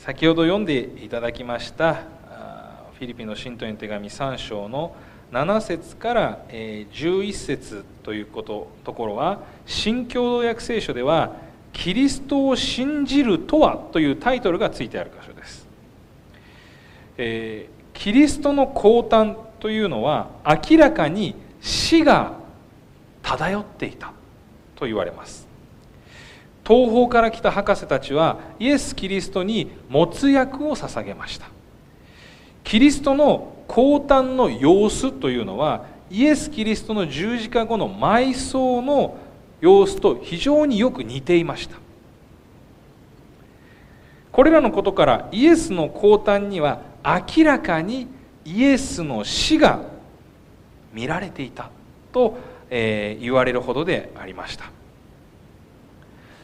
先ほど読んでいただきましたフィリピンの信徒への手紙3章の7節から11節というところは、新共同訳聖書ではキリストを信じるとはというタイトルがついてある箇所です。キリストの降誕というのは明らかに死が漂っていたと言われます。東方から来た博士たちはイエス・キリストに没薬を捧げました。キリストの降誕の様子というのはイエス・キリストの十字架後の埋葬の様子と非常によく似ていました。これらのことからイエスの降誕には明らかにイエスの死が見られていたと言われるほどでありました。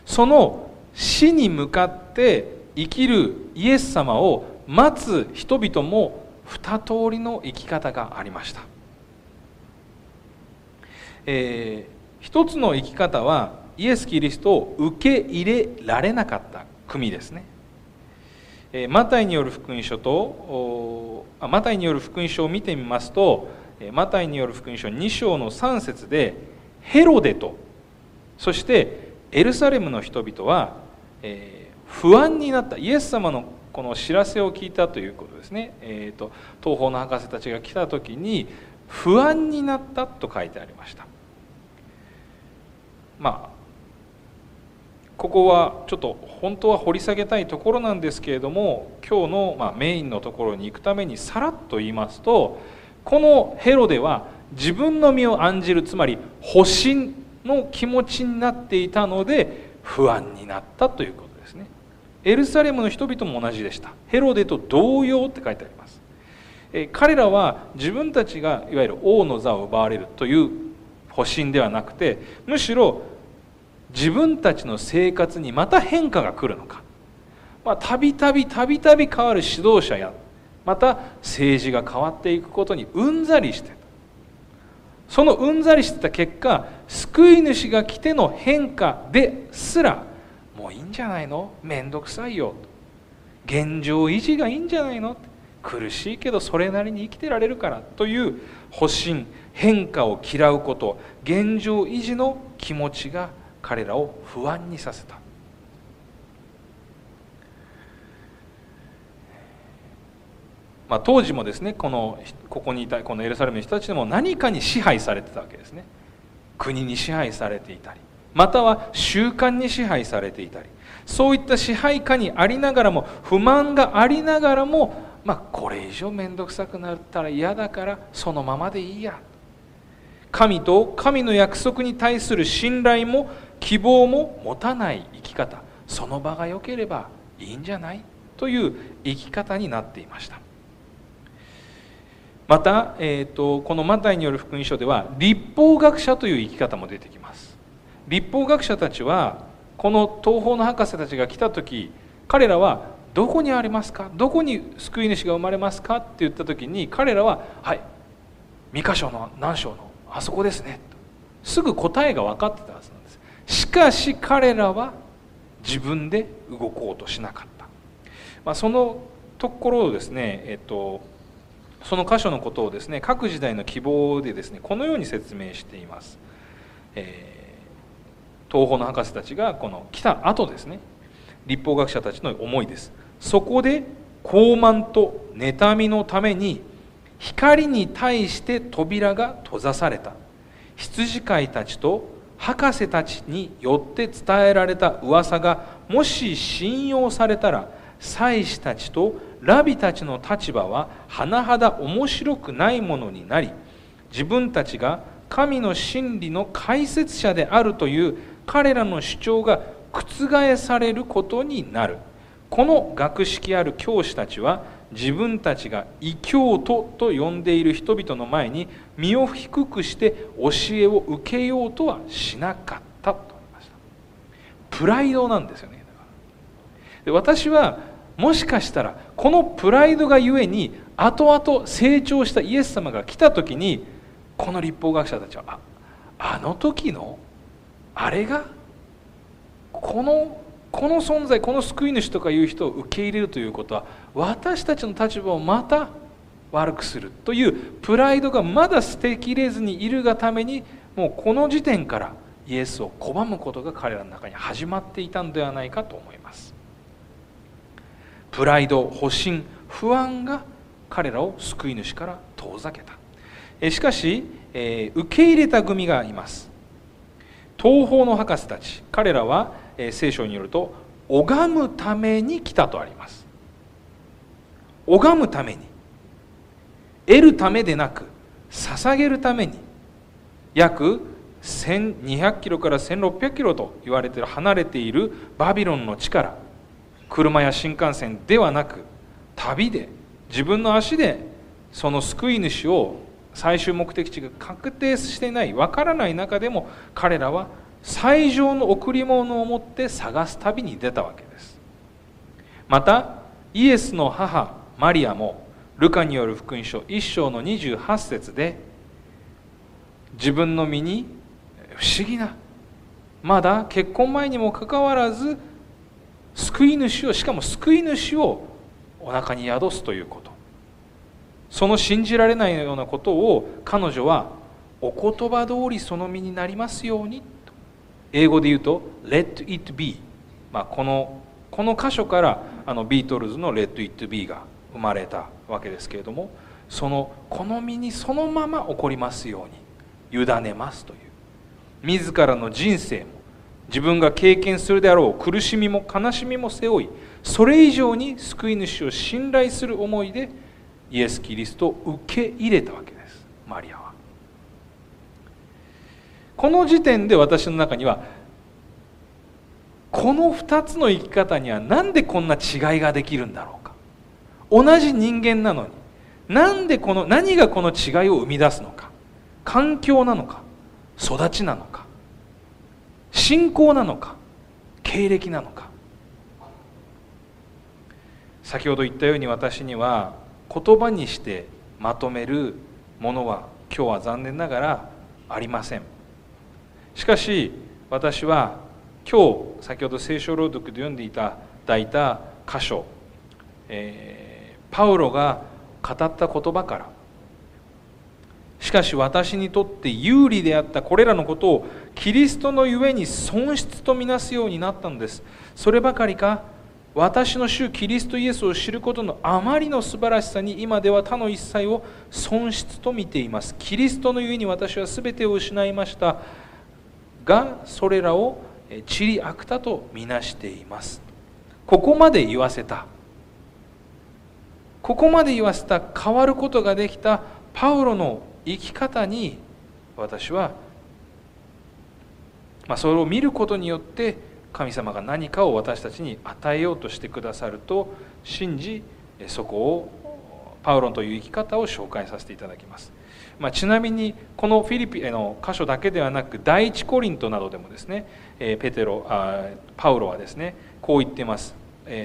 その死に向かって生きるイエス様を待つ人々も二通りの生き方がありました。一つの生き方はイエス・キリストを受け入れられなかった組ですね。マタイによる福音書を見てみますと、マタイによる福音書2章の3節で、ヘロデとそしてエルサレムの人々は不安になった。イエス様のこの知らせを聞いたということですね。東方の博士たちが来た時に不安になったと書いてありました。まあここはちょっと本当は掘り下げたいところなんですけれども、今日のメインのところに行くためにさらっと言いますと、このヘロデは自分の身を案じる、つまり保身の気持ちになっていたので不安になったということですね。エルサレムの人々も同じでした。ヘロデと同様って書いてあります。彼らは自分たちがいわゆる王の座を奪われるという保身ではなくて、むしろ自分たちの生活にまた変化が来るのか、たびたび変わる指導者やまた政治が変わっていくことにうんざりしてた。そのうんざりしてた結果、救い主が来ての変化ですらもういいんじゃないの、めんどくさいよ、現状維持がいいんじゃないの、苦しいけどそれなりに生きてられるからという保身、変化を嫌うこと、現状維持の気持ちが彼らを不安にさせた。当時もですね、ここにいたこのエルサレムの人たちでも何かに支配されてたわけですね。国に支配されていたり、または習慣に支配されていたり、そういった支配下にありながらも、不満がありながらも、これ以上面倒くさくなったら嫌だからそのままでいいや。神と神の約束に対する信頼も希望も持たない生き方、その場が良ければいいんじゃないという生き方になっていました。また、このマタイによる福音書では律法学者という生き方も出てきます。律法学者たちはこの東方の博士たちが来た時、彼らはどこにありますか、どこに救い主が生まれますかって言った時に、彼らははい三箇所の何章のあそこですねとすぐ答えが分かってたはずなんです。しかし彼らは自分で動こうとしなかった、そのところをですね、その箇所のことをですね、各時代の希望でですね、このように説明しています。東方の博士たちが来た後ですね、律法学者たちの思いです。そこで傲慢と妬みのために光に対して扉が閉ざされた。羊飼いたちと博士たちによって伝えられた噂がもし信用されたら、祭司たちとラビたちの立場は甚だ面白くないものになり、自分たちが神の真理の解説者であるという彼らの主張が覆されることになる。この学識ある教師たちは自分たちが異教徒と呼んでいる人々の前に身を低くして教えを受けようとはしなかったと言いました。プライドなんですよね。で、私はもしかしたらこのプライドがゆえに後々成長したイエス様が来た時に、この律法学者たちはあの時のあれがこのこの存在、この救い主とかいう人を受け入れるということは、私たちの立場をまた悪くするというプライドがまだ捨てきれずにいるがために、もうこの時点からイエスを拒むことが彼らの中に始まっていたのではないかと思います。プライド、保身、不安が彼らを救い主から遠ざけた。しかし受け入れた組がいます。東方の博士たち、彼らは聖書によると拝むために来たとあります。拝むために、得るためでなく捧げるために、約1200キロから1600キロと言われている離れているバビロンの地から、車や新幹線ではなく旅で自分の足でその救い主を、最終目的地が確定していない、わからない中でも彼らは最上の贈り物を持って探す旅に出たわけです。またイエスの母マリアもルカによる福音書1章の28節で、自分の身に不思議な、まだ結婚前にもかかわらず救い主を、しかも救い主をお腹に宿すということ、その信じられないようなことを彼女は、お言葉通りその身になりますようにと、英語で言うと Let it be、この箇所からビートルズの Let it be が生まれたわけですけれども、この身にそのまま起こりますように委ねますという、自らの人生も自分が経験するであろう苦しみも悲しみも背負い、それ以上に救い主を信頼する思いでイエス・キリストを受け入れたわけです。マリアはこの時点で、私の中にはこの2つの生き方にはなんでこんな違いができるんだろうか、同じ人間なのになんで何がこの違いを生み出すのか、環境なのか、育ちなのか、信仰なのか、経歴なのか。先ほど言ったように、私には言葉にしてまとめるものは今日は残念ながらありません。しかし私は今日、先ほど聖書朗読で読んでいただいた箇所、パウロが語った言葉から、しかし私にとって有利であったこれらのことをキリストのゆえに損失とみなすようになったのです。そればかりか、私の主キリストイエスを知ることのあまりの素晴らしさに、今では他の一切を損失と見ています。キリストのゆえに私は全てを失いましたが、それらを塵りあくたとみなしています。ここまで言わせた、変わることができたパウロの生き方に、私は、それを見ることによって神様が何かを私たちに与えようとしてくださると信じ、そこをパウロという生き方を紹介させていただきます。ちなみにこのフィリピンの箇所だけではなく、第一コリントなどでもですね、パウロはですね、こう言っています。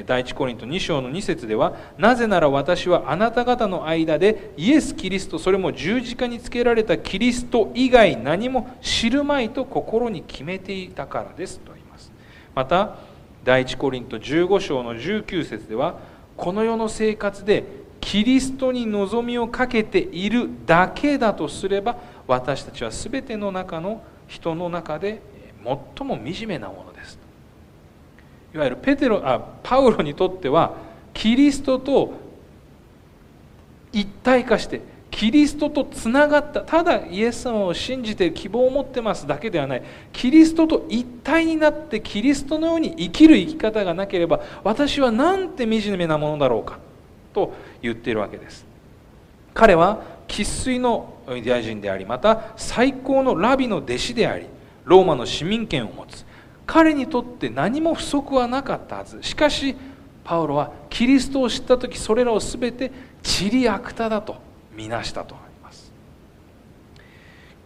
第一コリント2章の2節では、なぜなら私はあなた方の間でイエス・キリスト、それも十字架につけられたキリスト以外何も知るまいと心に決めていたからですと言います。また第一コリント15章の19節では、この世の生活でキリストに望みをかけているだけだとすれば、私たちは全ての中の人の中で最も惨めなものです。いわゆるパウロにとっては、キリストと一体化して、キリストとつながった、ただイエス様を信じて希望を持ってますだけではない、キリストと一体になってキリストのように生きる生き方がなければ、私はなんて惨めなものだろうかと言っているわけです。彼は生粋のユダヤ人であり、また最高のラビの弟子であり、ローマの市民権を持つ。彼にとって何も不足はなかったはず。しかしパウロはキリストを知った時、それらを全て塵あくただと見なしたとあります。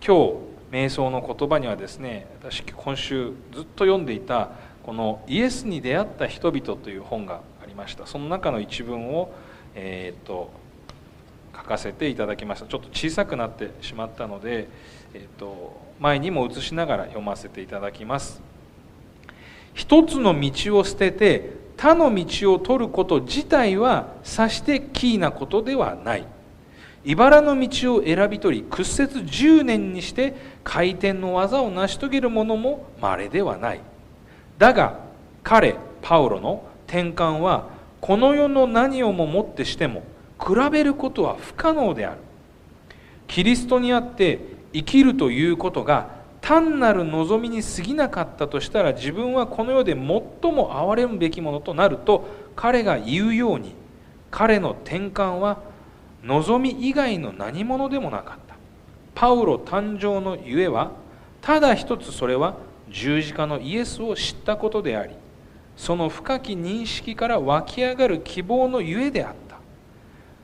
今日瞑想の言葉にはですね、私今週ずっと読んでいたこのイエスに出会った人々という本がありました。その中の一文を、書かせていただきました。ちょっと小さくなってしまったので、前にも映しながら読ませていただきます。一つの道を捨てて他の道を取ること自体はさして奇異なことではない。茨の道を選び取り屈折10年にして回転の技を成し遂げる者も稀ではない。だが彼パウロの転換はこの世の何をももってしても比べることは不可能である。キリストにあって生きるということが単なる望みに過ぎなかったとしたら、自分はこの世で最も憐れむべきものとなると彼が言うように、彼の転換は望み以外の何者でもなかった。パウロ誕生のゆえはただ一つ、それは十字架のイエスを知ったことであり、その深き認識から湧き上がる希望のゆえであった。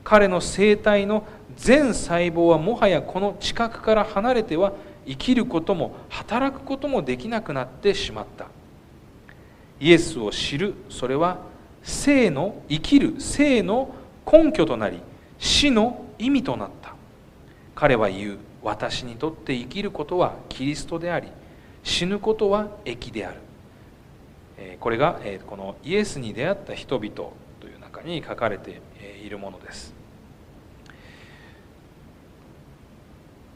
彼の生体の全細胞はもはやこの知覚から離れては生きることも働くこともできなくなってしまった。イエスを知る、それは生の生きる生の根拠となり死の意味となった。彼は言う、私にとって生きることはキリストであり死ぬことは益である。これがこのイエスに出会った人々という中に書かれているものです。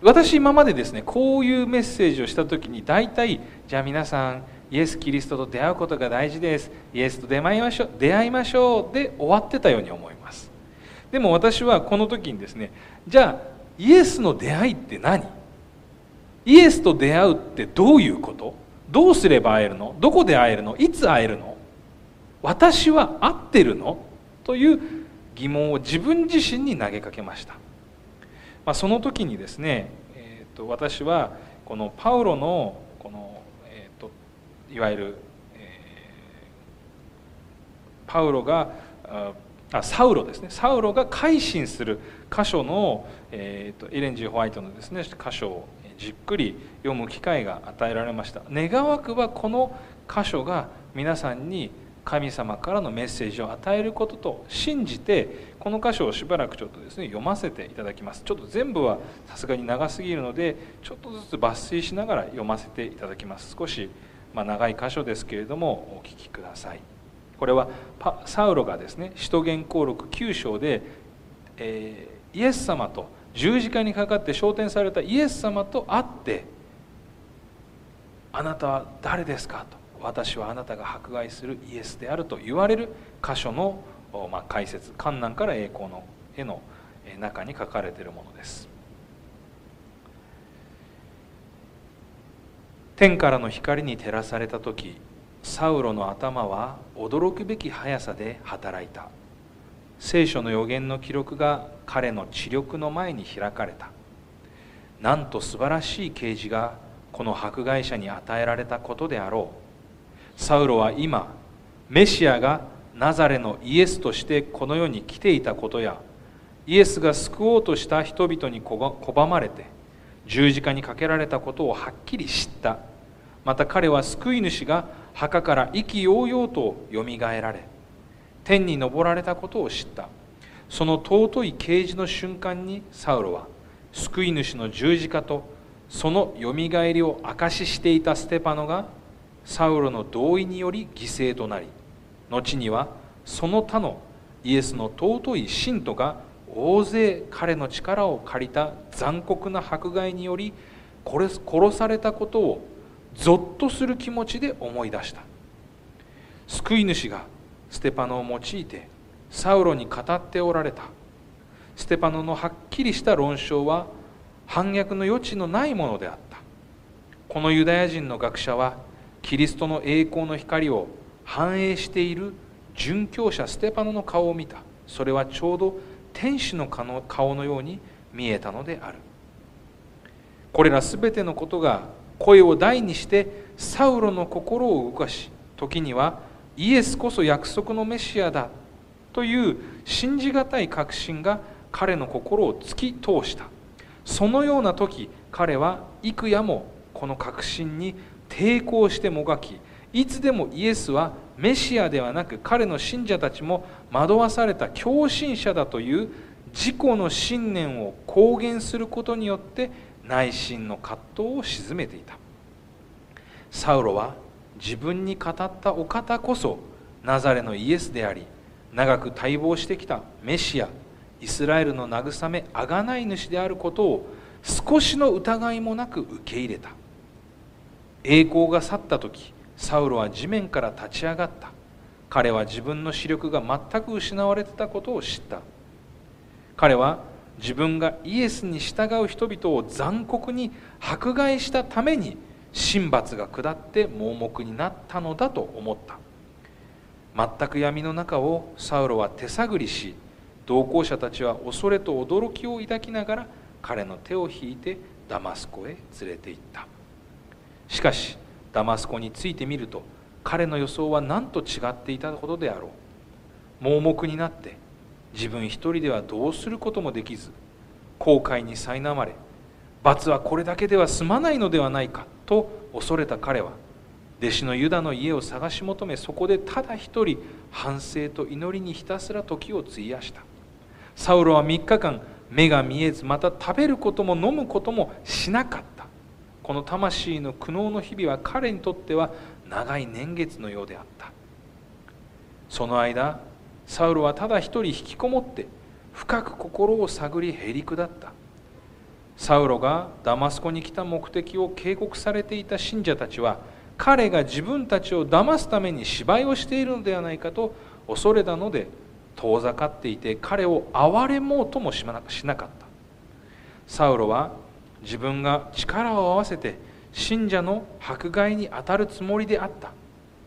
私今までですね、こういうメッセージをした時に大体、じゃあ皆さんイエス・キリストと出会うことが大事です、イエスと出会いましょうで終わってたように思います。でも私はこの時にですね、じゃあイエスの出会いって何、イエスと出会うってどういうこと、どうすれば会えるの、どこで会えるの、いつ会えるの、私は会ってるのという疑問を自分自身に投げかけました。その時にですね、私はこのパウロのこの、いわゆる、サウロが改心する箇所の、エレン・G・ホワイトのですね箇所をじっくり読む機会が与えられました。願わくばこの箇所が皆さんに神様からのメッセージを与えることと信じて、この箇所をしばらくちょっとですね読ませていただきます。ちょっと全部はさすがに長すぎるので、ちょっとずつ抜粋しながら読ませていただきます。少し長い箇所ですけれどもお聞きください。これはサウロがですね、使徒言行録9章で、イエス様と十字架にかかって昇天されたイエス様と会って、あなたは誰ですかと、私はあなたが迫害するイエスであると言われる箇所の解説、観難から栄光の絵の中に書かれているものです。天からの光に照らされた時、サウロの頭は驚くべき速さで働いた。聖書の予言の記録が彼の知力の前に開かれた。なんと素晴らしい啓示がこの迫害者に与えられたことであろう。サウロは今、メシアがナザレのイエスとしてこの世に来ていたことや、イエスが救おうとした人々に拒まれて十字架にかけられたことをはっきり知った。また彼は救い主が墓から意気揚々とよみがえられ、天に昇られたことを知った。その尊い啓示の瞬間にサウロは、救い主の十字架とそのよみがえりを証ししていたステパノがサウロの同意により犠牲となり、後にはその他のイエスの尊い信徒が大勢彼の力を借りた残酷な迫害により殺されたことをぞっとする気持ちで思い出した。救い主がステパノを用いてサウロに語っておられた。ステパノのはっきりした論証は反逆の余地のないものであった。このユダヤ人の学者はキリストの栄光の光を反映している殉教者ステパノの顔を見た。それはちょうど天使の顔のように見えたのである。これらすべてのことが声を大にしてサウロの心を動かし、時にはイエスこそ約束のメシアだという信じがたい確信が彼の心を突き通した。そのような時、彼は幾夜もこの確信に抵抗してもがき、いつでもイエスはメシアではなく彼の信者たちも惑わされた狂信者だという自己の信念を公言することによって内心の葛藤を鎮めていた。サウロは自分に語ったお方こそナザレのイエスであり、長く待望してきたメシア、イスラエルの慰め、贖い主であることを少しの疑いもなく受け入れた。栄光が去った時、サウロは地面から立ち上がった。彼は自分の視力が全く失われてたことを知った。彼は自分がイエスに従う人々を残酷に迫害したために神罰が下って盲目になったのだと思った。全く闇の中をサウロは手探りし、同行者たちは恐れと驚きを抱きながら彼の手を引いてダマスコへ連れて行った。しかしダマスコに着いてみると、彼の予想は何と違っていたことであろう。盲目になって自分一人ではどうすることもできず、後悔に苛まれ、罰はこれだけでは済まないのではないかと恐れた彼は、弟子のユダの家を探し求め、そこでただ一人反省と祈りにひたすら時を費やした。サウロは3日間目が見えず、また食べることも飲むこともしなかった。この魂の苦悩の日々は彼にとっては長い年月のようであった。その間、サウロはただ一人引きこもって深く心を探りへりくだった。サウロがダマスコに来た目的を警告されていた信者たちは、彼が自分たちを騙すために芝居をしているのではないかと恐れたので遠ざかっていて、彼を憐れもうともしなかった。サウロは自分が力を合わせて信者の迫害に当たるつもりであった。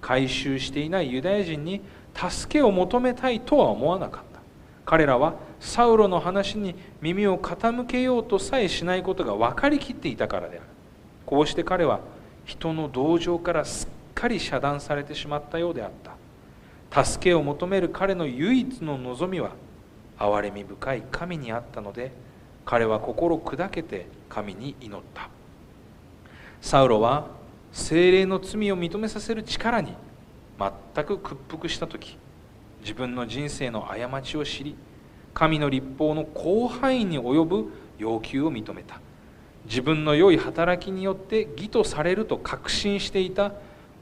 改宗していないユダヤ人に助けを求めたいとは思わなかった。彼らはサウロの話に耳を傾けようとさえしないことが分かりきっていたからである。こうして彼は人の同情からすっかり遮断されてしまったようであった。助けを求める彼の唯一の望みは憐れみ深い神にあったので、彼は心砕けて神に祈った。サウロは聖霊の罪を認めさせる力に全く屈服したとき、自分の人生の過ちを知り、神の律法の広範囲に及ぶ要求を認めた。自分の良い働きによって義とされると確信していた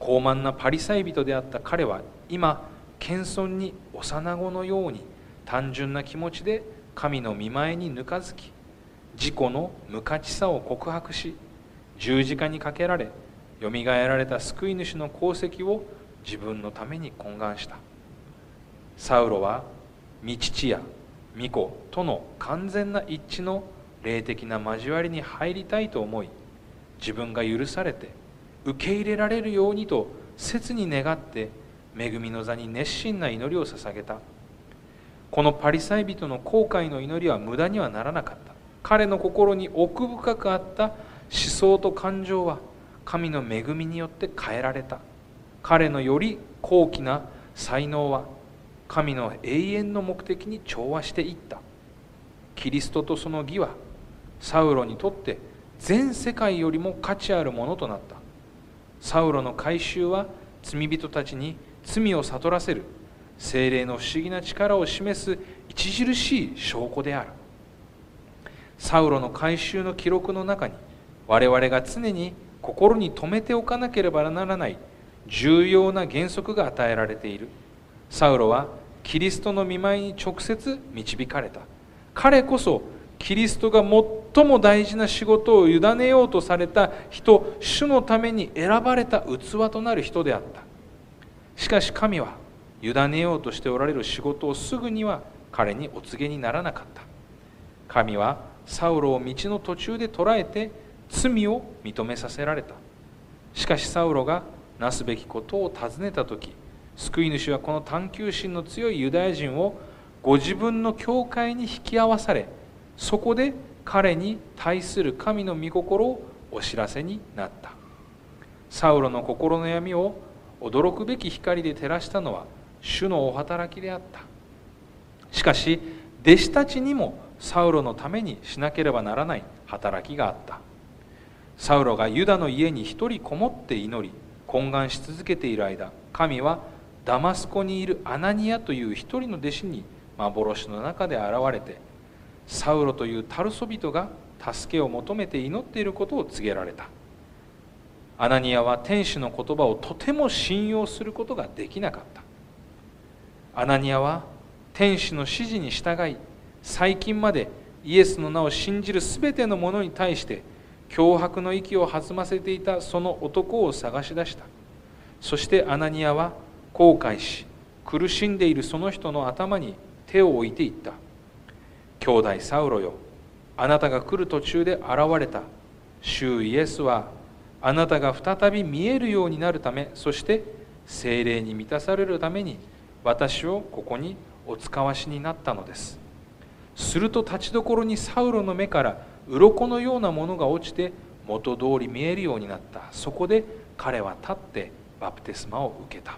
傲慢なパリサイ人であった彼は、今謙遜に幼子のように単純な気持ちで神の御前にぬかずき、自己の無価値さを告白し、十字架にかけられよみがえられた救い主の功績を自分のために懇願した。サウロは御父や御子との完全な一致の霊的な交わりに入りたいと思い、自分が許されて受け入れられるようにと切に願って恵みの座に熱心な祈りを捧げた。このパリサイ人の後悔の祈りは無駄にはならなかった。彼の心に奥深くあった思想と感情は神の恵みによって変えられた。彼のより高貴な才能は神の永遠の目的に調和していった。キリストとその義はサウロにとって全世界よりも価値あるものとなった。サウロの改宗は罪人たちに罪を悟らせる聖霊の不思議な力を示す著しい証拠である。サウロの改宗の記録の中に、我々が常に心に留めておかなければならない重要な原則が与えられている。サウロはキリストの御前に直接導かれた。彼こそキリストが最も大事な仕事を委ねようとされた人、主のために選ばれた器となる人であった。しかし神は、委ねようとしておられる仕事をすぐには彼にお告げにならなかった。神はサウロを道の途中で捕らえて罪を認めさせられた。しかしサウロがなすべきことを尋ねたとき、救い主はこの探求心の強いユダヤ人をご自分の教会に引き合わされ、そこで彼に対する神の御心をお知らせになった。サウロの心の闇を驚くべき光で照らしたのは主のお働きであった。しかし弟子たちにもサウロのためにしなければならない働きがあった。サウロがユダの家に一人こもって祈り、懇願し続けている間、神はダマスコにいるアナニアという一人の弟子に幻の中で現れて、サウロというタルソ人が助けを求めて祈っていることを告げられた。アナニアは天使の言葉をとても信用することができなかった。アナニアは天使の指示に従い、最近までイエスの名を信じるすべての者に対して脅迫の息を弾ませていたその男を探し出した。そしてアナニアは後悔し、苦しんでいるその人の頭に手を置いていった。兄弟サウロよ、あなたが来る途中で現れた。主イエスはあなたが再び見えるようになるため、そして聖霊に満たされるために私をここにお使わしになったのです。すると立ちどころにサウロの目から鱗のようなものが落ちて元通り見えるようになった。そこで彼は立ってバプテスマを受けた。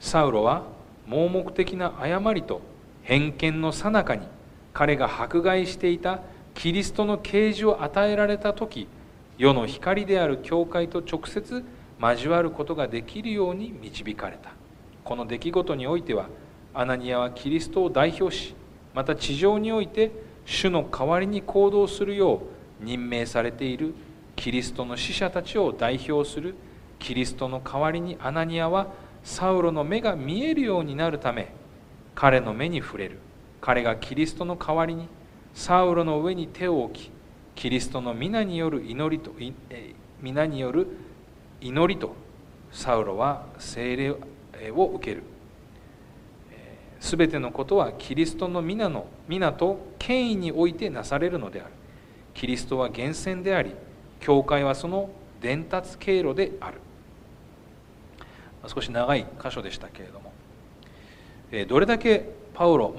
サウロは盲目的な誤りと偏見のさなかに、彼が迫害していたキリストの啓示を与えられた時、世の光である教会と直接交わることができるように導かれた。この出来事においては、アナニアはキリストを代表し、また地上において主の代わりに行動するよう任命されているキリストの使者たちを代表するキリストの代わりに、アナニアはサウロの目が見えるようになるため、彼の目に触れる。彼がキリストの代わりにサウロの上に手を置き、キリストの皆による祈りとサウロは聖霊を受ける。すべてのことはキリストの皆と権威においてなされるのである。キリストは源泉であり、教会はその伝達経路である。少し長い箇所でしたけれども、どれだけ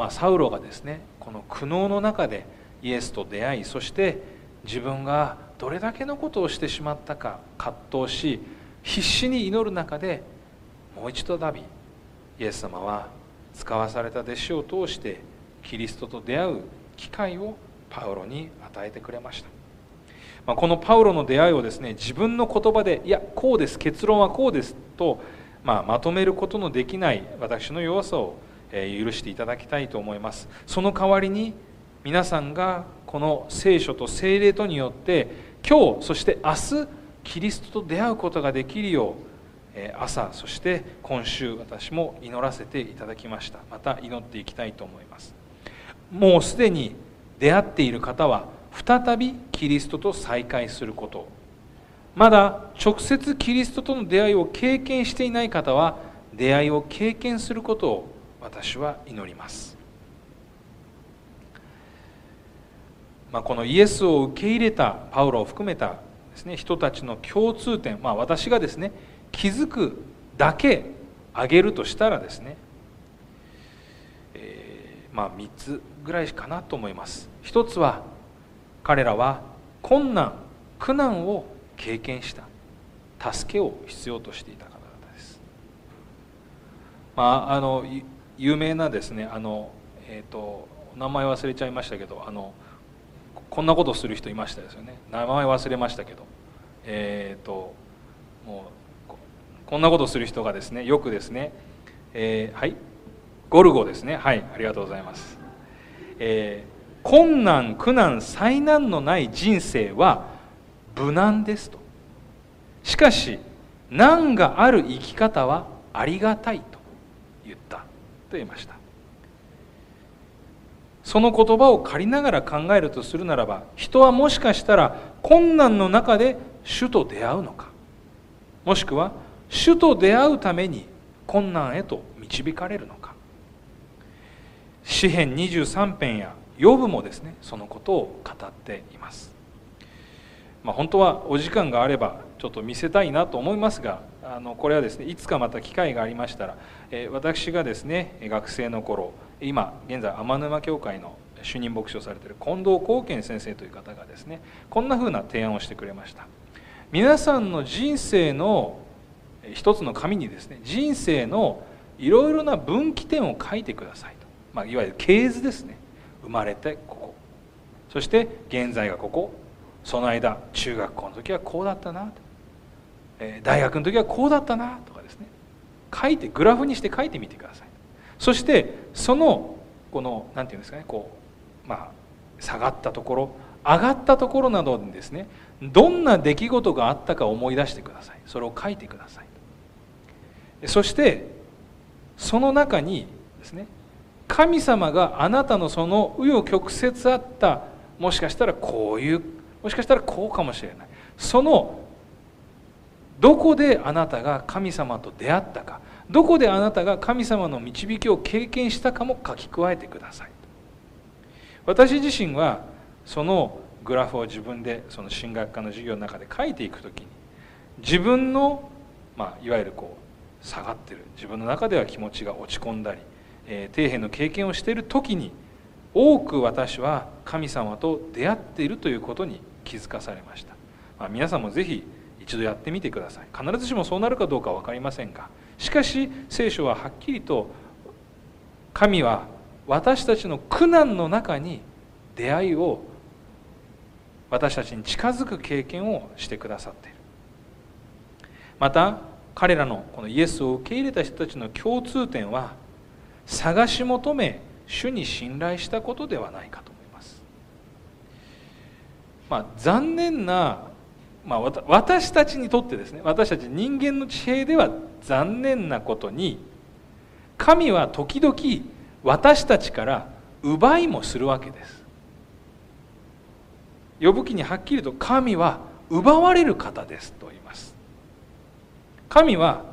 サウロがですね、この苦悩の中でイエスと出会い、そして自分がどれだけのことをしてしまったか葛藤し、必死に祈る中で、もう一度イエス様は使わされた弟子を通してキリストと出会う機会をパウロに与えてくれました。このパウロの出会いをですね、自分の言葉で、いやこうです、結論はこうですとまとめることのできない私の弱さを許していただきたいと思います。その代わりに、皆さんがこの聖書と聖霊とによって今日、そして明日キリストと出会うことができるよう、朝、そして今週私も祈らせていただきました。また祈っていきたいと思います。もうすでに出会っている方は再びキリストと再会すること、まだ直接キリストとの出会いを経験していない方は出会いを経験することを私は祈ります。このイエスを受け入れたパウロを含めたですね、人たちの共通点、私がですね気づくだけ挙げるとしたらですね、3つぐらいかなと思います。一つは、彼らは苦難を経験した、助けを必要としていた方々です。有名なですね、名前忘れちゃいましたけど、こんなことする人いましたですよね。名前忘れましたけど、もうこんなことする人がですね、よくですね、ゴルゴですね、ありがとうございます、困難、苦難、災難のない人生は無難ですと。しかし難がある生き方はありがたいと言ったと言いました。その言葉を借りながら考えるとするならば、人はもしかしたら困難の中で主と出会うのか、もしくは主と出会うために困難へと導かれるのか。詩編23編やヨブもですね、そのことを語っています。本当はお時間があればちょっと見せたいなと思いますが、これはですね、いつかまた機会がありましたら、私がですね学生の頃、今現在天沼教会の主任牧師をされている近藤光健先生という方がですね、こんなふうな提案をしてくれました。皆さんの人生の一つの紙にですね、人生のいろいろな分岐点を書いてくださいと、いわゆる系図ですね。生まれてここ、そして現在がここ、その間中学校の時はこうだったなと、大学の時はこうだったなとかですね、グラフにして書いてみてください。そしてそのこのなんていうんですかね、下がったところ、上がったところなどにですね、どんな出来事があったか思い出してください。それを書いてください。そしてその中にですね、神様があなたのその紆余曲折あった、もしかしたらこういう、もしかしたらこうかもしれない、そのどこであなたが神様と出会ったか、どこであなたが神様の導きを経験したかも書き加えてください。私自身はそのグラフを自分でその神学科の授業の中で書いていくときに、自分の、いわゆるこう下がってる、自分の中では気持ちが落ち込んだり、底辺の経験をしているときに、多く私は神様と出会っているということに気づかされました。皆さんもぜひ一度やってみてください。必ずしもそうなるかどうかは分かりませんが、しかし聖書ははっきりと、神は私たちの苦難の中に出会いを、私たちに近づく経験をしてくださっている。また彼らのこのイエスを受け入れた人たちの共通点は、探し求め主に信頼したことではないかと思います。残念な、私たちにとってですね、私たち人間の地平では残念なことに、神は時々私たちから奪いもするわけです。呼ぶ記にはっきりと、神は奪われる方ですと言います。神は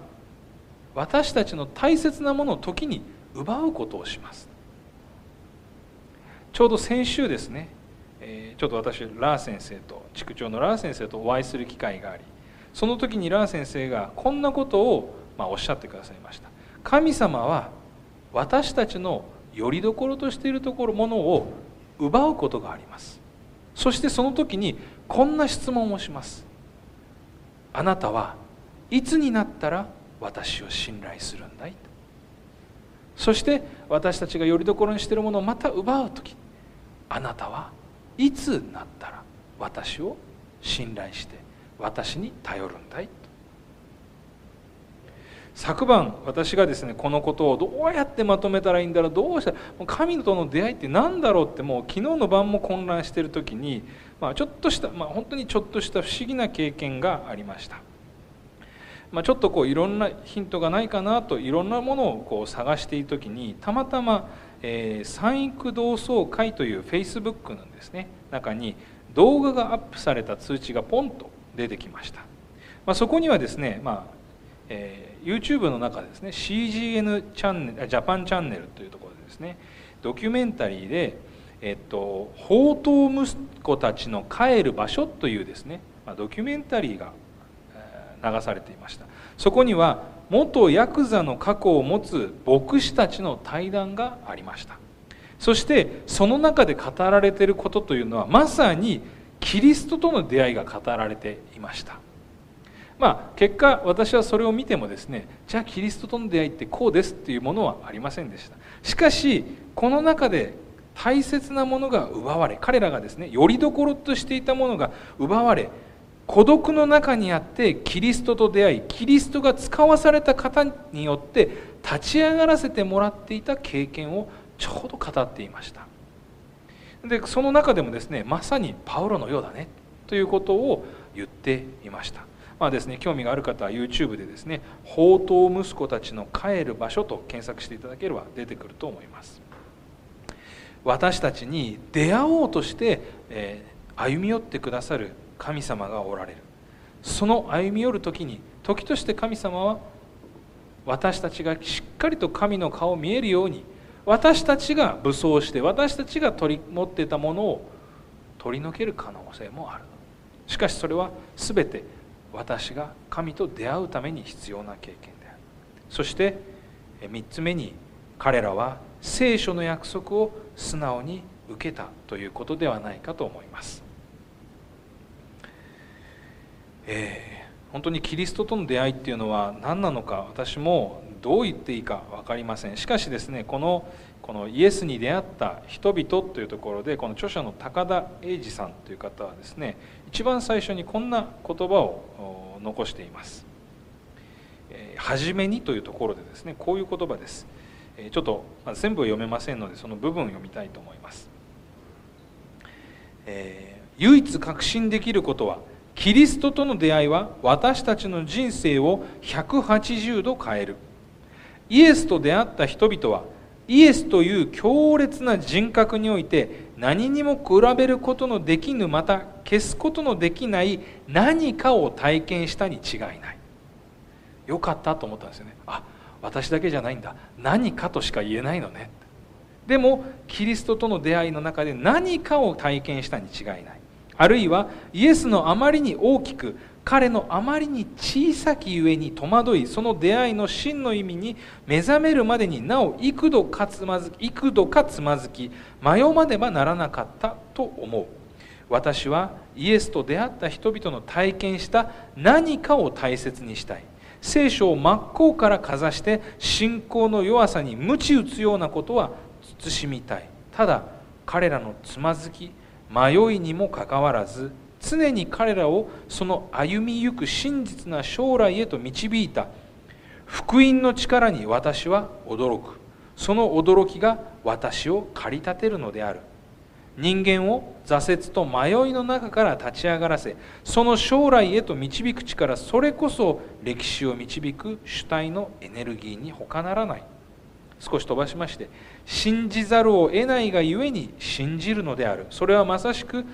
私たちの大切なものを時に奪うことをします。ちょうど先週ですね、ちょっと私ラー先生と、畜長のラー先生とお会いする機会があり、その時にラー先生がこんなことをおっしゃってくださいました。神様は私たちの拠り所としているところ、ものを奪うことがあります。そしてその時にこんな質問をします。あなたはいつになったら私を信頼するんだい。そして私たちが拠り所にしているものをまた奪う時、あなたはいつになったら私を信頼して私に頼るんだい。昨晩私がですね、このことをどうやってまとめたらいいんだろう、どうしたら、神との出会いって何だろうって、もう昨日の晩も混乱している時に、ちょっとした、本当にちょっとした不思議な経験がありました。ちょっとこういろんなヒントがないかなと、いろんなものをこう探している時に、たまたま三育同窓会という Facebook のですね、中に動画がアップされた通知がポンと出てきました。そこにはですね、YouTube の中でですね、CGN チャンネル、ジャパンチャンネルというところでですね、ドキュメンタリーで、放蕩息子たちの帰る場所というですね、ドキュメンタリーが流されていました。そこには元ヤクザの過去を持つ牧師たちの対談がありました。そしてその中で語られていることというのは、まさにキリストとの出会いが語られていました。結果私はそれを見てもですね、じゃあキリストとの出会いってこうですっていうものはありませんでした。しかしこの中で大切なものが奪われ、彼らがですね、拠り所としていたものが奪われ、孤独の中にあってキリストと出会い、キリストが使わされた方によって立ち上がらせてもらっていた経験をちょうど語っていました。で、その中でもですね、まさにパウロのようだねということを言っていました。ですね、興味がある方は YouTube でですね、放蕩息子たちの帰る場所と検索していただければ出てくると思います。私たちに出会おうとして、歩み寄ってくださる神様がおられる。その歩み寄る時に、時として神様は私たちがしっかりと神の顔を見えるように、私たちが武装して、私たちが持っていたものを取り除ける可能性もある。しかしそれは全て私が神と出会うために必要な経験である。そして3つ目に、彼らは聖書の約束を素直に受けたということではないかと思います。本当にキリストとの出会いっていうのは何なのか、私もどう言っていいか分かりません。しかしですね、このイエスに出会った人々というところで、この著者の高田英二さんという方はですね、一番最初にこんな言葉を残しています。はじめにというところでですね、こういう言葉です。ちょっと全部は読めませんので、その部分を読みたいと思います。唯一確信できることは、キリストとの出会いは私たちの人生を180度変える。イエスと出会った人々は、イエスという強烈な人格において、何にも比べることのできぬ、また消すことのできない何かを体験したに違いない。よかったと思ったんですよね。あ、私だけじゃないんだ。何かとしか言えないのね。でもキリストとの出会いの中で何かを体験したに違いない。あるいはイエスのあまりに大きく、彼のあまりに小さきゆえに戸惑い、その出会いの真の意味に目覚めるまでになお幾度かつまずき迷わねばならなかったと思う。私はイエスと出会った人々の体験した何かを大切にしたい。聖書を真っ向からかざして信仰の弱さに鞭打つようなことは慎みたい。ただ彼らのつまずき、迷いにもかかわらず、常に彼らをその歩みゆく真実な将来へと導いた福音の力に私は驚く。その驚きが私を駆り立てるのである。人間を挫折と迷いの中から立ち上がらせ、その将来へと導く力、それこそ歴史を導く主体のエネルギーに他ならない。少し飛ばしまして、信じざるを得ないがゆえに信じるのである。それはまさしく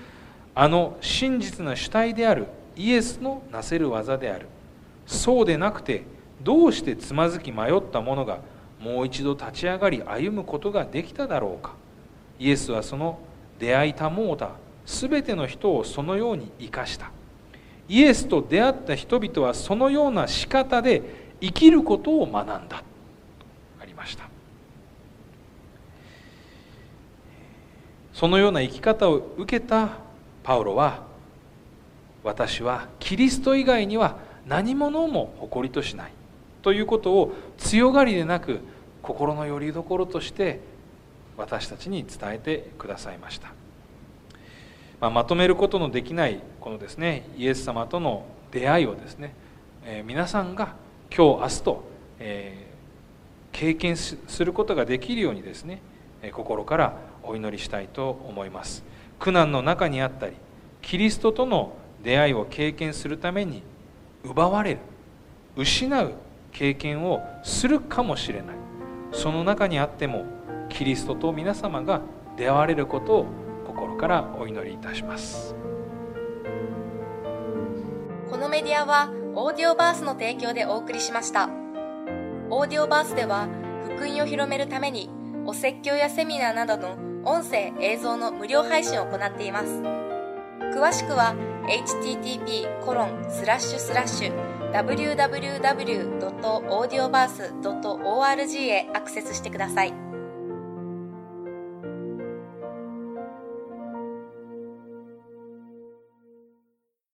あの真実な主体であるイエスのなせる技である。そうでなくてどうしてつまずき迷った者がもう一度立ち上がり歩むことができただろうか。イエスはその出会いたもうたすべての人をそのように生かした。イエスと出会った人々はそのような仕方で生きることを学んだ。ありました。そのような生き方を受けたパウロは、私はキリスト以外には何者も誇りとしないということを強がりでなく、心の拠り所として私たちに伝えてくださいました。まとめることのできないこのですね、イエス様との出会いをですね、皆さんが今日明日と、経験することができるようにですね、心からお祈りしたいと思います。苦難の中にあったり、キリストとの出会いを経験するために奪われる、失う経験をするかもしれない。その中にあってもキリストと皆様が出会われることを心からお祈りいたします。このメディアはオーディオバースの提供でお送りしました。オーディオバースでは福音を広めるためにお説教やセミナーなどの音声・映像の無料配信を行っています。詳しくは http://www.audioverse.org へアクセスしてください。